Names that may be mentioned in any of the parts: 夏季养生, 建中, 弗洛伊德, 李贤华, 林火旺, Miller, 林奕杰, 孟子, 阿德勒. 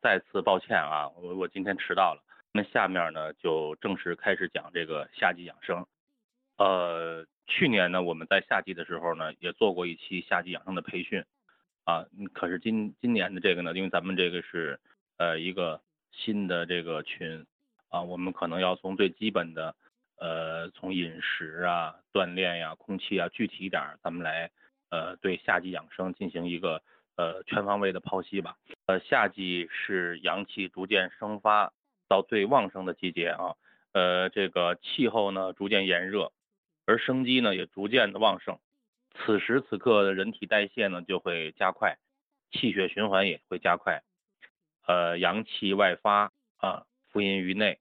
再次抱歉啊，我今天迟到了。那下面呢就正式开始讲这个夏季养生。去年呢我们在夏季的时候呢也做过一期夏季养生的培训啊，可是今年的这个呢，因为咱们这个是一个新的这个群啊，我们可能要从最基本的从饮食啊、锻炼呀、空气啊具体一点，咱们来对夏季养生进行一个全方位的剖析吧。夏季是阳气逐渐生发到最旺盛的季节啊，这个气候呢逐渐炎热，而生机呢也逐渐的旺盛。此时此刻的人体代谢呢就会加快，气血循环也会加快。阳气外发啊，福阴于内，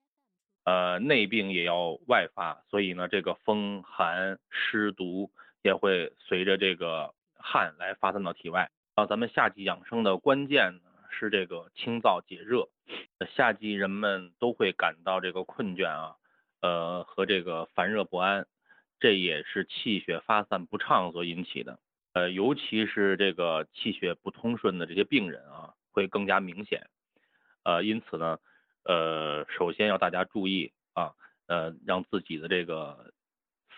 内病也要外发，所以呢这个风寒湿毒也会随着这个汗来发散到体外。咱们夏季养生的关键呢是这个清燥解热。夏季人们都会感到这个困倦啊，和这个烦热不安，这也是气血发散不畅所引起的。尤其是这个气血不通顺的这些病人啊，会更加明显。因此呢，首先要大家注意啊，让自己的这个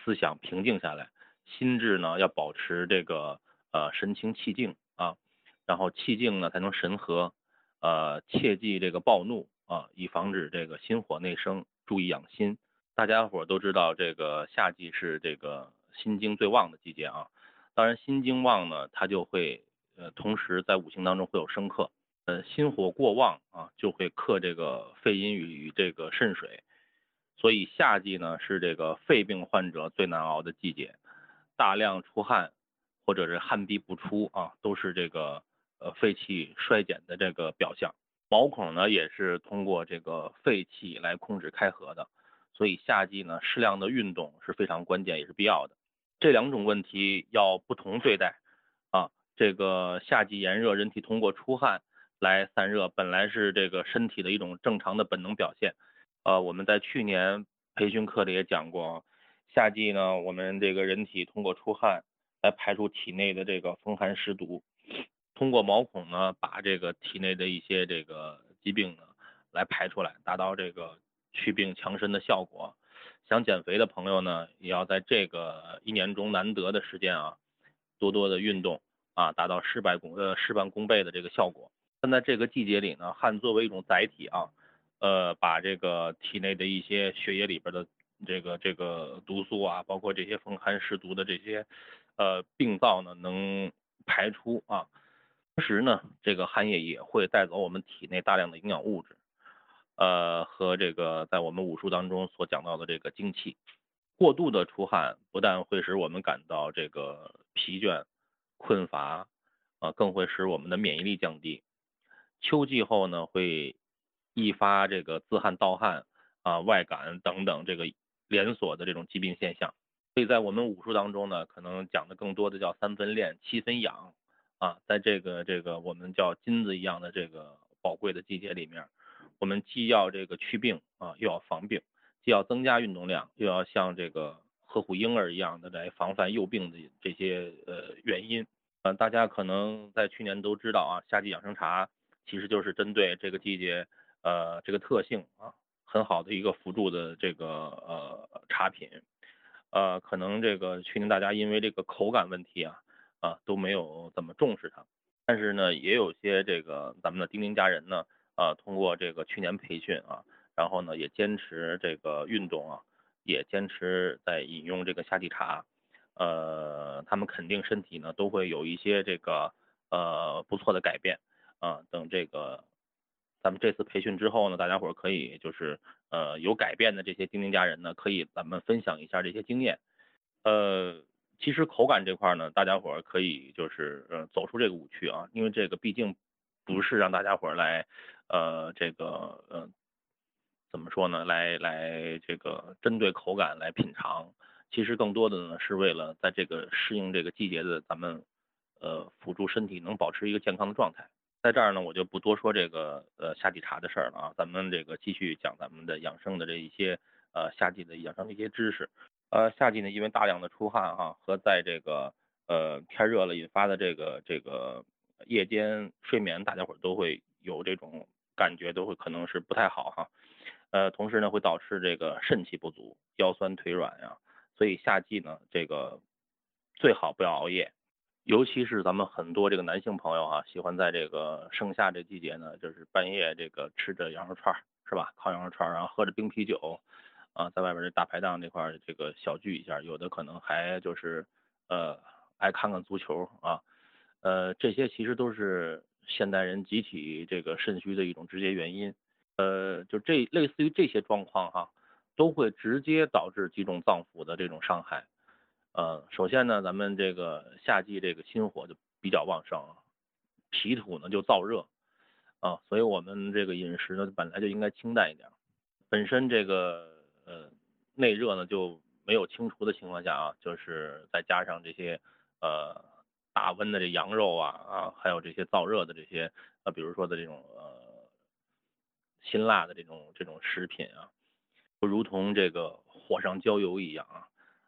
思想平静下来，心智呢要保持这个神清气静。啊，然后气静呢才能神和，切忌这个暴怒啊，以防止这个心火内生，注意养心。大家伙都知道，这个夏季是这个心经最旺的季节啊。当然，心经旺呢，它就会同时在五行当中会有生克，心火过旺啊，就会克这个肺阴与这个肾水，所以夏季呢是这个肺病患者最难熬的季节，大量出汗。或者是汗滴不出啊，都是这个肺气衰减的这个表象。毛孔呢也是通过这个肺气来控制开合的，所以夏季呢适量的运动是非常关键也是必要的。这两种问题要不同对待啊。这个夏季炎热，人体通过出汗来散热，本来是这个身体的一种正常的本能表现。我们在去年培训课里也讲过，夏季呢我们这个人体通过出汗来排出体内的这个风寒湿毒，通过毛孔呢把这个体内的一些这个疾病呢来排出来，达到这个祛病强身的效果。想减肥的朋友呢也要在这个一年中难得的时间啊多多的运动啊，达到事半功倍的这个效果。但在这个季节里呢，汗作为一种载体啊，把这个体内的一些血液里边的这个毒素啊，包括这些风寒湿毒的这些病灶呢能排出啊。同时呢这个汗液也会带走我们体内大量的营养物质，和这个在我们武术当中所讲到的这个精气。过度的出汗不但会使我们感到这个疲倦困乏啊，更会使我们的免疫力降低。秋季后呢会易发这个自汗盗汗啊、外感等等这个连锁的这种疾病现象。所以在我们武术当中呢可能讲的更多的叫三分练七分养啊，在这个我们叫金子一样的这个宝贵的季节里面，我们既要这个祛病啊，又要防病，既要增加运动量，又要像这个呵护婴儿一样的来防范幼病的这些原因。大家可能在去年都知道啊，夏季养生茶其实就是针对这个季节这个特性啊很好的一个辅助的这个茶品。可能这个去年大家因为这个口感问题啊都没有怎么重视它，但是呢也有些这个咱们的丁丁家人呢通过这个去年培训啊，然后呢也坚持这个运动啊，也坚持在饮用这个夏季茶，他们肯定身体呢都会有一些这个不错的改变啊。等这个咱们这次培训之后呢，大家伙可以就是有改变的这些丁丁家人呢，可以咱们分享一下这些经验。其实口感这块呢，大家伙可以就是走出这个误区啊，因为这个毕竟不是让大家伙来这个怎么说呢，来这个针对口感来品尝，其实更多的呢是为了在这个适应这个季节的咱们辅助身体能保持一个健康的状态。在这儿呢，我就不多说这个夏季茶的事儿了啊，咱们这个继续讲咱们的养生的这一些夏季的养生的一些知识。夏季呢，因为大量的出汗啊，和在这个天热了引发的这个夜间睡眠，大家伙都会有这种感觉都会可能是不太好哈。同时呢会导致这个肾气不足，腰酸腿软呀。所以夏季呢这个最好不要熬夜，尤其是咱们很多这个男性朋友啊，喜欢在这个盛夏这季节呢，就是半夜这个吃着羊肉串是吧，烤羊肉串，然后喝着冰啤酒啊，在外边这大排档这块这个小聚一下，有的可能还就是爱看看足球啊，这些其实都是现代人集体这个肾虚的一种直接原因。就这类似于这些状况哈，都会直接导致几种脏腑的这种伤害。首先呢，咱们这个夏季这个心火就比较旺盛啊，脾土呢就燥热啊，所以我们这个饮食呢本来就应该清淡一点。本身这个内热呢就没有清除的情况下啊，就是再加上这些大温的这羊肉啊，还有这些燥热的这些比如说的这种辛辣的这种食品啊，就如同这个火上浇油一样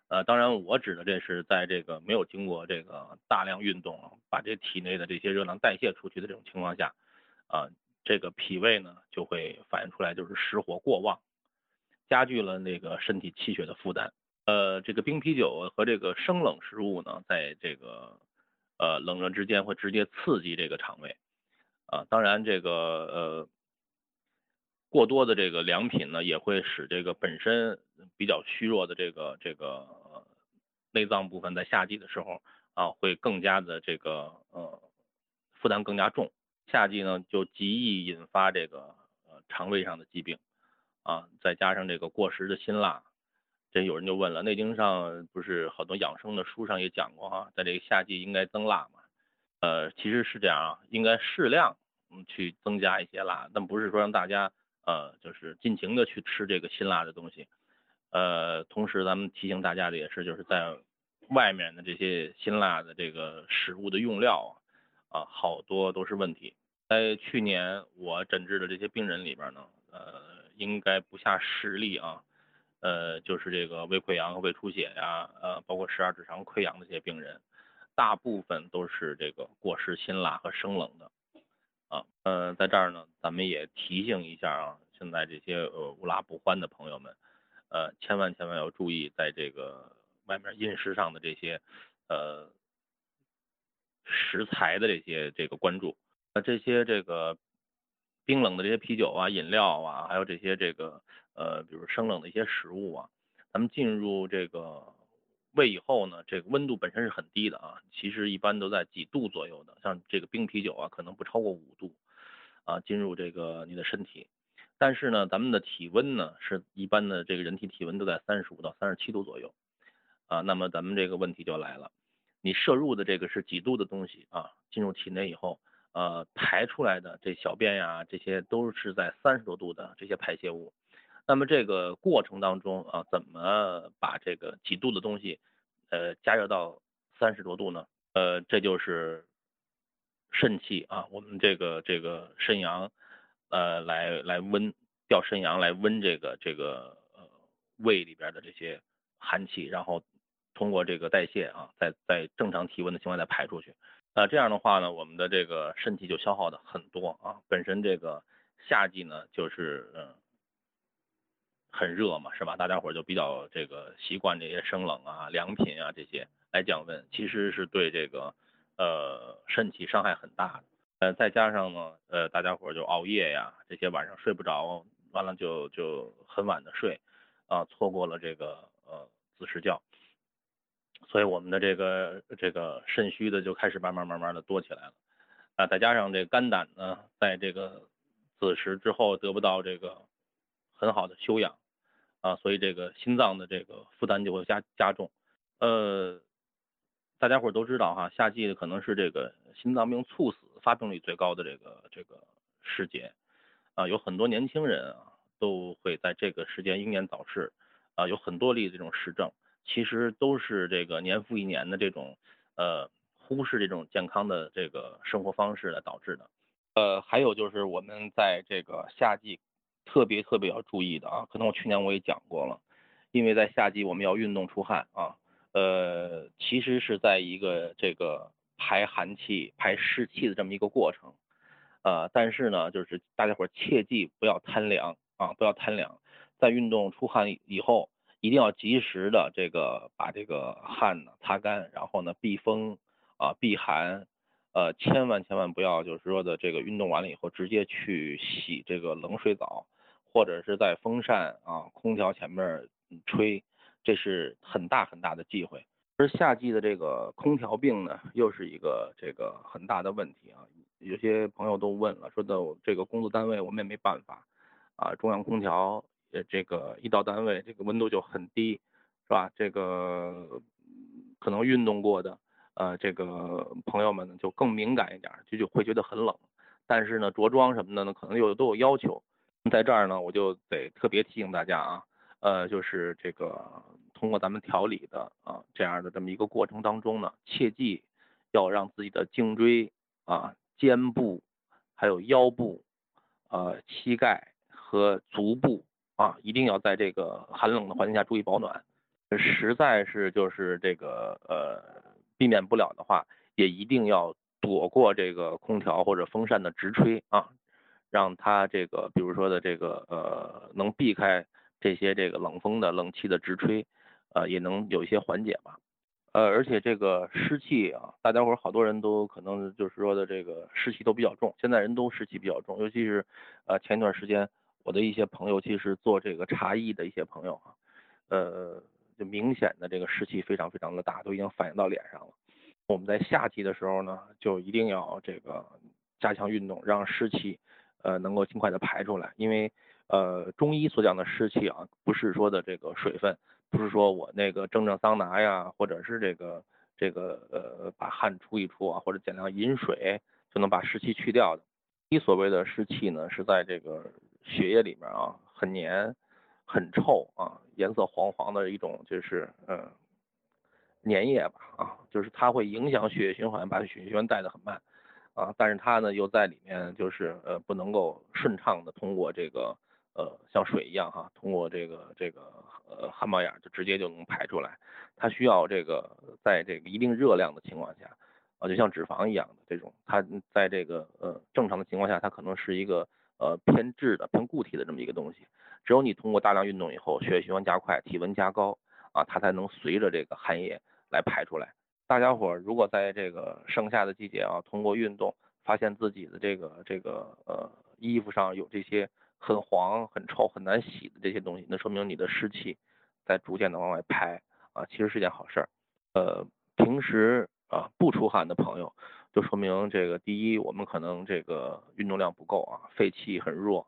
啊。当然我指的这是在这个没有经过这个大量运动啊，把这体内的这些热量代谢出去的这种情况下啊，这个脾胃呢就会反映出来，就是实火过旺，加剧了那个身体气血的负担。这个冰啤酒和这个生冷食物呢，在这个冷热之间会直接刺激这个肠胃啊。当然这个过多的这个凉品呢，也会使这个本身比较虚弱的这个内脏部分在夏季的时候啊，会更加的这个负担更加重。夏季呢就极易引发这个肠胃上的疾病啊，再加上这个过时的辛辣。这有人就问了，《内经》上不是好多养生的书上也讲过哈，在这个夏季应该增辣嘛？其实是这样啊，应该适量去增加一些辣，但不是说让大家就是尽情的去吃这个辛辣的东西。同时咱们提醒大家的也是，就是在外面的这些辛辣的这个食物的用料啊，好多都是问题。在去年我诊治的这些病人里边呢，应该不下10例啊，就是这个胃溃疡和胃出血呀，包括12指肠溃疡的这些病人，大部分都是这个过食辛辣和生冷的。在这儿呢，咱们也提醒一下啊，现在这些无辣不欢的朋友们，千万要注意，在这个外面饮食上的这些食材的这些关注。这些这个冰冷的这些啤酒啊、饮料啊，还有这些这个比如生冷的一些食物啊，咱们进入这个胃以后呢，这个温度本身是很低的啊，其实一般都在几度左右的，像这个冰啤酒啊，可能不超过5度啊，进入这个你的身体。但是呢，咱们的体温呢，是一般的这个人体体温都在35到37度左右啊。那么咱们这个问题就来了，你摄入的这个是几度的东西啊，进入体内以后，排出来的这小便呀，这些都是在30多度的这些排泄物。那么这个过程当中啊，怎么把这个几度的东西加热到30多度呢？这就是肾气啊，我们这个肾阳来温，调肾阳来温这个胃里边的这些寒气，然后通过这个代谢啊，在正常体温的情况下排出去。这样的话呢，我们的这个肾气就消耗的很多啊。本身这个夏季呢就是很热嘛，是吧？大家伙就比较这个习惯这些生冷啊、凉品啊这些来降温，其实是对这个肾气伤害很大的。再加上呢大家伙就熬夜呀，这些晚上睡不着，完了就很晚的睡啊，错过了这个子时觉，所以我们的这个肾虚的就开始慢慢的多起来了啊。再加上这肝胆呢，在这个子时之后得不到这个很好的修养。所以这个心脏的这个负担就会加重。大家伙都知道哈，夏季可能是这个心脏病猝死发病率最高的这个时节啊，有很多年轻人啊都会在这个时间英年早逝啊，有很多例这种实证，其实都是这个年复一年的这种忽视这种健康的这个生活方式来导致的。还有就是我们在这个夏季特别要注意的啊，可能我去年我也讲过了，因为在夏季我们要运动出汗啊，其实是在一个这个排寒气、排湿气的这么一个过程但是呢，就是大家伙切记不要贪凉啊，不要贪凉，在运动出汗以后，一定要及时的这个把这个汗呢擦干，然后呢避风啊避寒，千万不要就是说的这个运动完了以后直接去洗这个冷水澡，或者是在风扇啊空调前面吹，这是很大的忌讳。而夏季的这个空调病呢，又是一个这个很大的问题啊。有些朋友都问了，说的这个工作单位我们也没办法啊，中央空调这个一到单位这个温度就很低，是吧？这个可能运动过的这个朋友们呢就更敏感一点，就会觉得很冷。但是呢，着装什么的呢，可能都有要求。在这儿呢，我就得特别提醒大家啊，就是这个。通过咱们调理的啊这样的这么一个过程当中呢，切记要让自己的颈椎啊、肩部、还有腰部、膝盖和足部啊，一定要在这个寒冷的环境下注意保暖。实在是就是这个避免不了的话，也一定要躲过这个空调或者风扇的直吹啊，让它这个比如说的这个能避开这些这个冷风的冷气的直吹。也能有一些缓解吧，而且这个湿气啊，大家伙好多人都可能就是说的这个湿气都比较重，现在人都湿气比较重，尤其是前一段时间我的一些朋友，尤其是做这个茶艺的一些朋友啊，就明显的这个湿气非常的大，都已经反映到脸上了。我们在夏季的时候呢，就一定要这个加强运动，让湿气能够尽快的排出来，因为中医所讲的湿气啊，不是说的这个水分。不是说我那个蒸桑拿呀，或者是这个把汗出一出啊，或者尽量饮水就能把湿气去掉的。一所谓的湿气呢，是在这个血液里面啊，很黏、很臭啊，颜色黄的一种就是粘液吧啊，就是它会影响血液循环，把血液循环带得很慢啊，但是它呢又在里面就是不能够顺畅的通过这个。像水一样哈，通过这个汗毛眼就直接就能排出来。它需要这个在这个一定热量的情况下，就像脂肪一样的这种，它在这个正常的情况下，它可能是一个偏质的、偏固体的这么一个东西。只有你通过大量运动以后，血液循环加快，体温加高啊，它才能随着这个汗液来排出来。大家伙如果在这个盛夏的季节啊，通过运动发现自己的这个衣服上有这些。很黄、很臭、很难洗的这些东西，那说明你的湿气在逐渐的往外排啊，其实是件好事儿。平时啊不出汗的朋友，就说明这个第一，我们可能这个运动量不够啊，肺气很弱，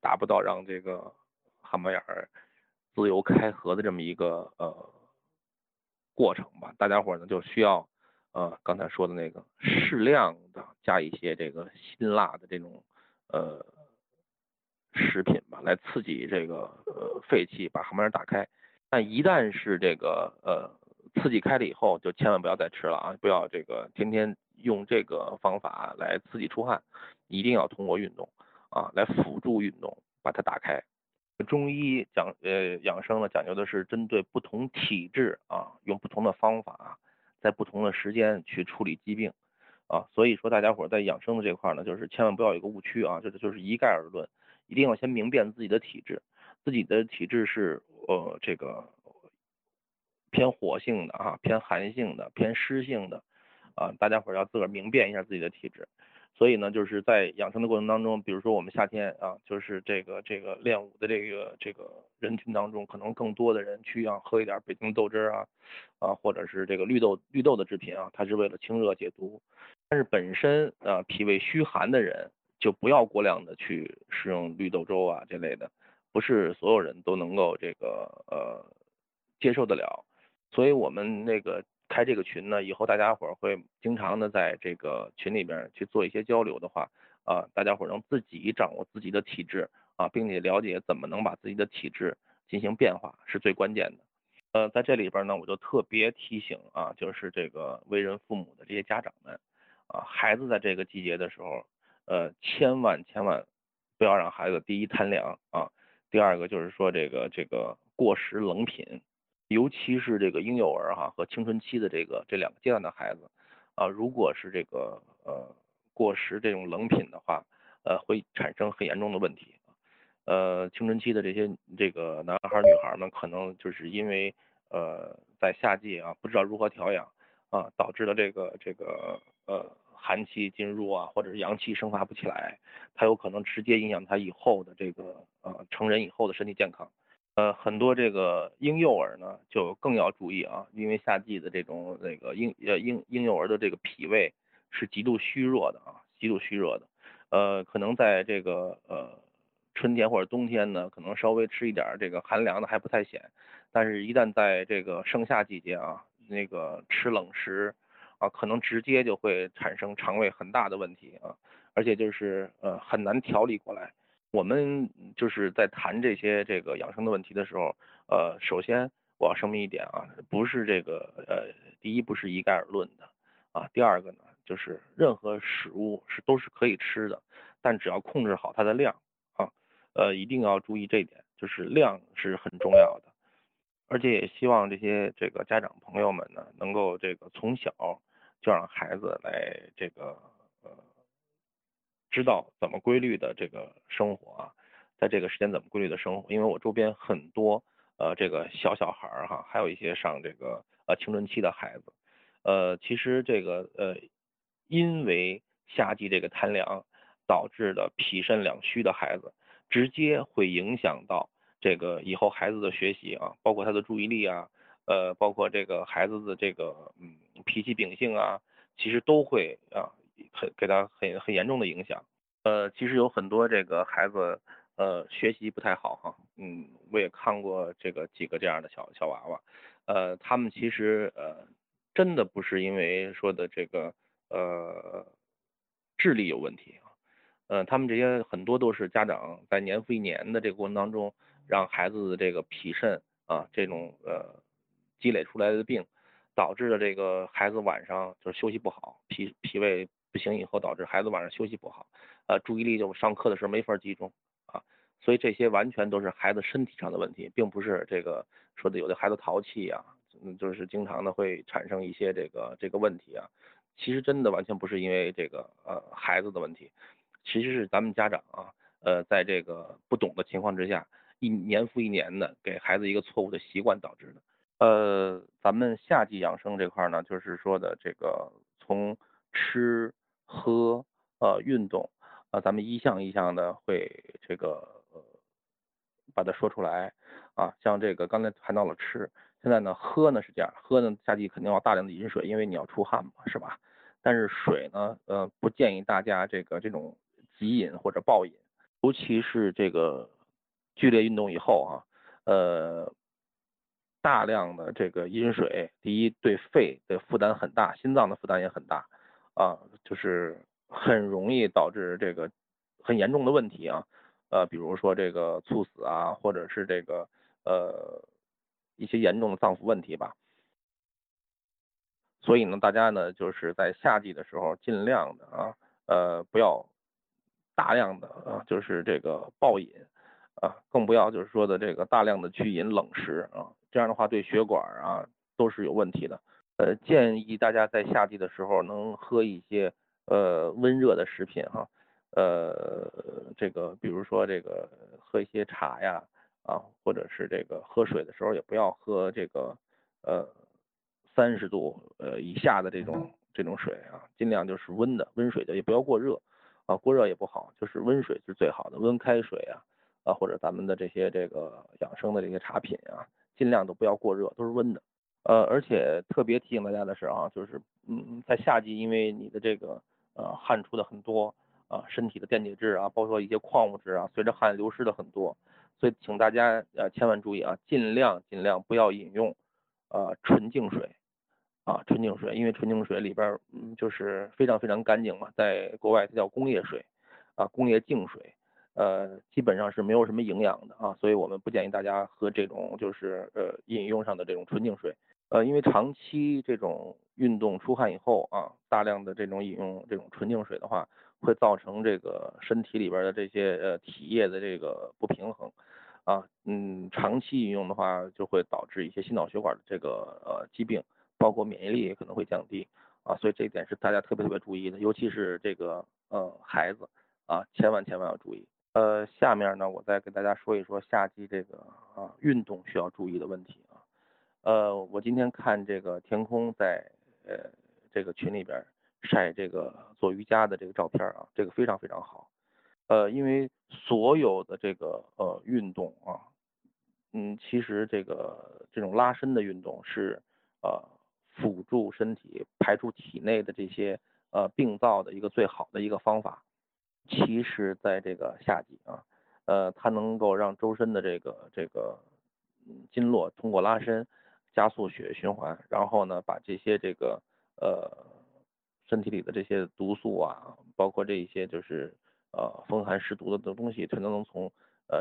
达不到让这个汗毛眼儿自由开合的这么一个过程吧。大家伙呢就需要刚才说的那个适量的加一些这个辛辣的这种。食品吧，来刺激这个肺气，把汗毛眼打开。但一旦是这个刺激开了以后，就千万不要再吃了啊！不要这个天天用这个方法来刺激出汗，一定要通过运动啊来辅助运动把它打开。中医养生呢，讲究的是针对不同体质啊，用不同的方法，在不同的时间去处理疾病。啊，所以说大家伙在养生的这块呢，就是千万不要有一个误区啊，就是一概而论，一定要先明辨自己的体质，自己的体质是这个偏火性的啊，偏寒性的，偏湿性的啊，大家伙要自个儿明辨一下自己的体质。所以呢，就是在养生的过程当中，比如说我们夏天啊，就是这个练武的这个人群当中，可能更多的人需要喝一点北京豆汁儿啊，或者是这个绿豆的制品啊，它是为了清热解毒。但是本身脾胃虚寒的人就不要过量的去食用绿豆粥啊这类的，不是所有人都能够这个接受得了。所以我们那个开这个群呢，以后大家伙会经常的在这个群里边去做一些交流的话啊，大家伙能自己掌握自己的体质啊，并且了解怎么能把自己的体质进行变化是最关键的。在这里边呢，我就特别提醒啊，就是这个为人父母的这些家长们。孩子在这个季节的时候，千万不要让孩子第一贪凉啊，第二个就是说这个过食冷品，尤其是这个婴幼儿和青春期的这两个阶段的孩子啊，如果是这个过食这种冷品的话，会产生很严重的问题。青春期的这个男孩女孩们，可能就是因为在夏季啊不知道如何调养啊，导致了这个寒气进入啊，或者是阳气生发不起来，它有可能直接影响他以后的这个成人以后的身体健康。很多这个婴幼儿呢就更要注意啊，因为夏季的这种那个婴幼儿的这个脾胃是极度虚弱的啊，极度虚弱的。可能在这个春天或者冬天呢，可能稍微吃一点这个寒凉的还不太显，但是一旦在这个盛夏季节啊，那个吃冷食啊，可能直接就会产生肠胃很大的问题啊，而且就是很难调理过来。我们就是在谈这些这个养生的问题的时候，首先我要声明一点啊，不是这个第一不是一概而论的啊，第二个呢就是任何食物都是可以吃的，但只要控制好它的量。一定要注意这一点，就是量是很重要的，而且也希望这些这个家长朋友们呢，能够这个从小就让孩子来这个知道怎么规律的这个生活啊，在这个时间怎么规律的生活，因为我周边很多这个小孩哈，还有一些上这个青春期的孩子，其实这个因为夏季这个贪凉导致的脾肾两虚的孩子。直接会影响到这个以后孩子的学习啊，包括他的注意力啊，包括这个孩子的这个脾气秉性啊，其实都会啊给他很严重的影响。其实有很多这个孩子学习不太好哈，我也看过这个几个这样的小娃娃，他们其实真的不是因为说的这个智力有问题。他们这些很多都是家长在年复一年的这个过程当中，让孩子的这个脾肾啊这种积累出来的病，导致了这个孩子晚上就是休息不好，脾胃不行以后，导致孩子晚上休息不好，注意力就上课的时候没法集中啊，所以这些完全都是孩子身体上的问题，并不是这个说的有的孩子淘气啊，就是经常的会产生一些这个问题啊，其实真的完全不是因为这个孩子的问题。其实是咱们家长啊，在这个不懂的情况之下，一年复一年的给孩子一个错误的习惯导致的。咱们夏季养生这块呢，就是说的这个从吃喝运动啊，咱们一项的会这个把它说出来啊。像这个刚才谈到了吃，现在呢喝呢是这样，喝呢夏季肯定要大量的饮水，因为你要出汗嘛，是吧？但是水呢，不建议大家这种。急饮或者暴饮，尤其是这个剧烈运动以后啊，大量的这个饮水，第一对肺的负担很大，心脏的负担也很大啊，就是很容易导致这个很严重的问题啊，比如说这个猝死啊，或者是这个一些严重的脏腑问题吧。所以呢，大家呢就是在夏季的时候尽量的啊，不要。大量的就是这个暴饮啊，更不要就是说的这个大量的去饮冷食啊，这样的话对血管啊都是有问题的。建议大家在夏季的时候能喝一些温热的食品哈，这个比如说这个喝一些茶呀啊，或者是这个喝水的时候也不要喝这个30度以下的这种水啊，尽量就是温的温水的，也不要过热。啊，过热也不好，就是温水是最好的，温开水啊，或者咱们的这些这个养生的这些茶品啊，尽量都不要过热，都是温的。而且特别提醒大家的是啊，就是在夏季，因为你的这个汗出的很多啊，身体的电解质啊，包括一些矿物质啊，随着汗流失的很多，所以请大家千万注意啊，尽量不要饮用纯净水。啊，纯净水，因为纯净水里边就是非常非常干净嘛，在国外它叫工业水，啊，工业净水，基本上是没有什么营养的啊，所以我们不建议大家喝这种就是饮用上的这种纯净水，因为长期这种运动出汗以后啊，大量的这种饮用这种纯净水的话，会造成这个身体里边的这些体液的这个不平衡。啊，长期饮用的话，就会导致一些心脑血管的这个疾病。包括免疫力也可能会降低啊，所以这一点是大家特别注意的，尤其是这个孩子啊，千万要注意。下面呢，我再给大家说一说夏季这个运动需要注意的问题啊。我今天看这个天空在这个群里边晒这个做瑜伽的这个照片啊，这个非常好。因为所有的这个运动啊，其实这种拉伸的运动是辅助身体排出体内的这些病灶的一个最好的一个方法。其实在这个夏季啊，它能够让周身的这个经络通过拉伸加速血液循环，然后呢把这些身体里的这些毒素啊，包括这一些就是风寒湿毒的东西，全都能从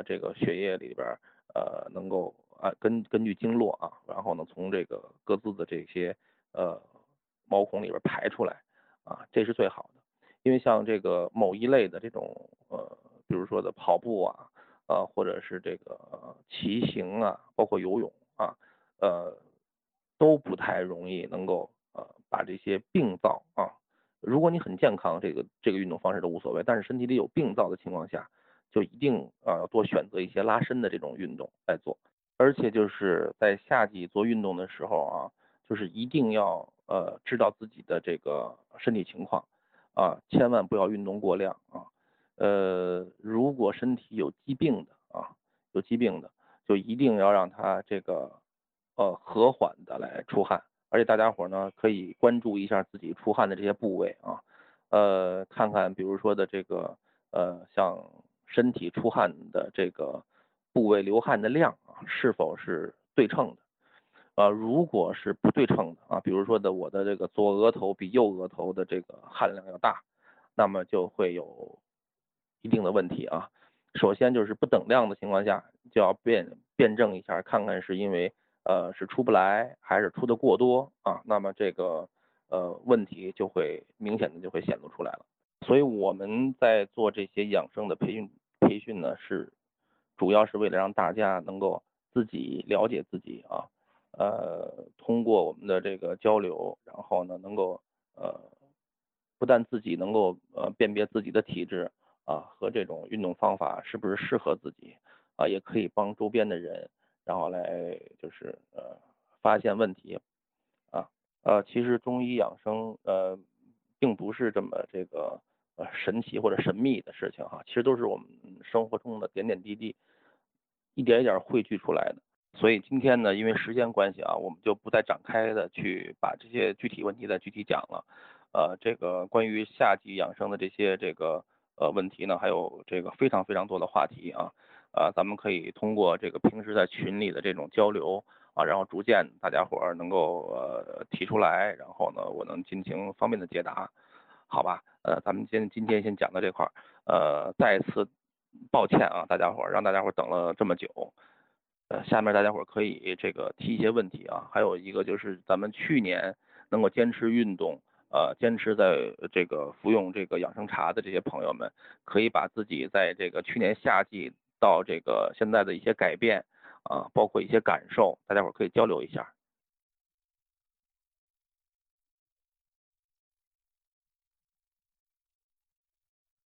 这个血液里边能够根据经络啊，然后呢从这个各自的这些毛孔里边排出来啊，这是最好的。因为像这个某一类的这种比如说的跑步啊，或者是这个骑行啊，包括游泳啊，都不太容易能够把这些病灶啊，如果你很健康，这个运动方式都无所谓，但是身体里有病灶的情况下，就一定多选择一些拉伸的这种运动来做。而且就是在夏季做运动的时候啊，就是一定要知道自己的这个身体情况啊，千万不要运动过量啊。如果身体有疾病的啊，就一定要让它这个和缓的来出汗。而且大家伙呢可以关注一下自己出汗的这些部位啊，看看比如说的这个像身体出汗的这个部位流汗的量啊，是否是对称的？如果是不对称的啊，比如说的我的这个左额头比右额头的这个汗量要大，那么就会有一定的问题啊。首先就是不等量的情况下，就要辩证一下，看看是因为是出不来还是出的过多啊，那么这个问题就会明显的就会显露出来了。所以我们在做这些养生的培训呢，是主要是为了让大家能够自己了解自己啊，通过我们的这个交流，然后呢能够不但自己能够辨别自己的体质啊和这种运动方法是不是适合自己啊，也可以帮周边的人，然后来就是发现问题啊。其实中医养生并不是这么这个神奇或者神秘的事情哈，其实都是我们生活中的点点滴滴一点一点汇聚出来的。所以今天呢，因为时间关系啊，我们就不再展开的去把这些具体问题再具体讲了。这个关于夏季养生的这些这个问题呢，还有这个非常多的话题啊。咱们可以通过这个平时在群里的这种交流啊，然后逐渐大家伙能够提出来，然后呢我能进行方面的解答，好吧？咱们今天先讲到这块儿，再次抱歉啊，大家伙让大家伙等了这么久。下面大家伙可以这个提一些问题啊，还有一个就是咱们去年能够坚持运动，坚持在这个服用这个养生茶的这些朋友们，可以把自己在这个去年夏季到这个现在的一些改变啊，包括一些感受，大家伙可以交流一下。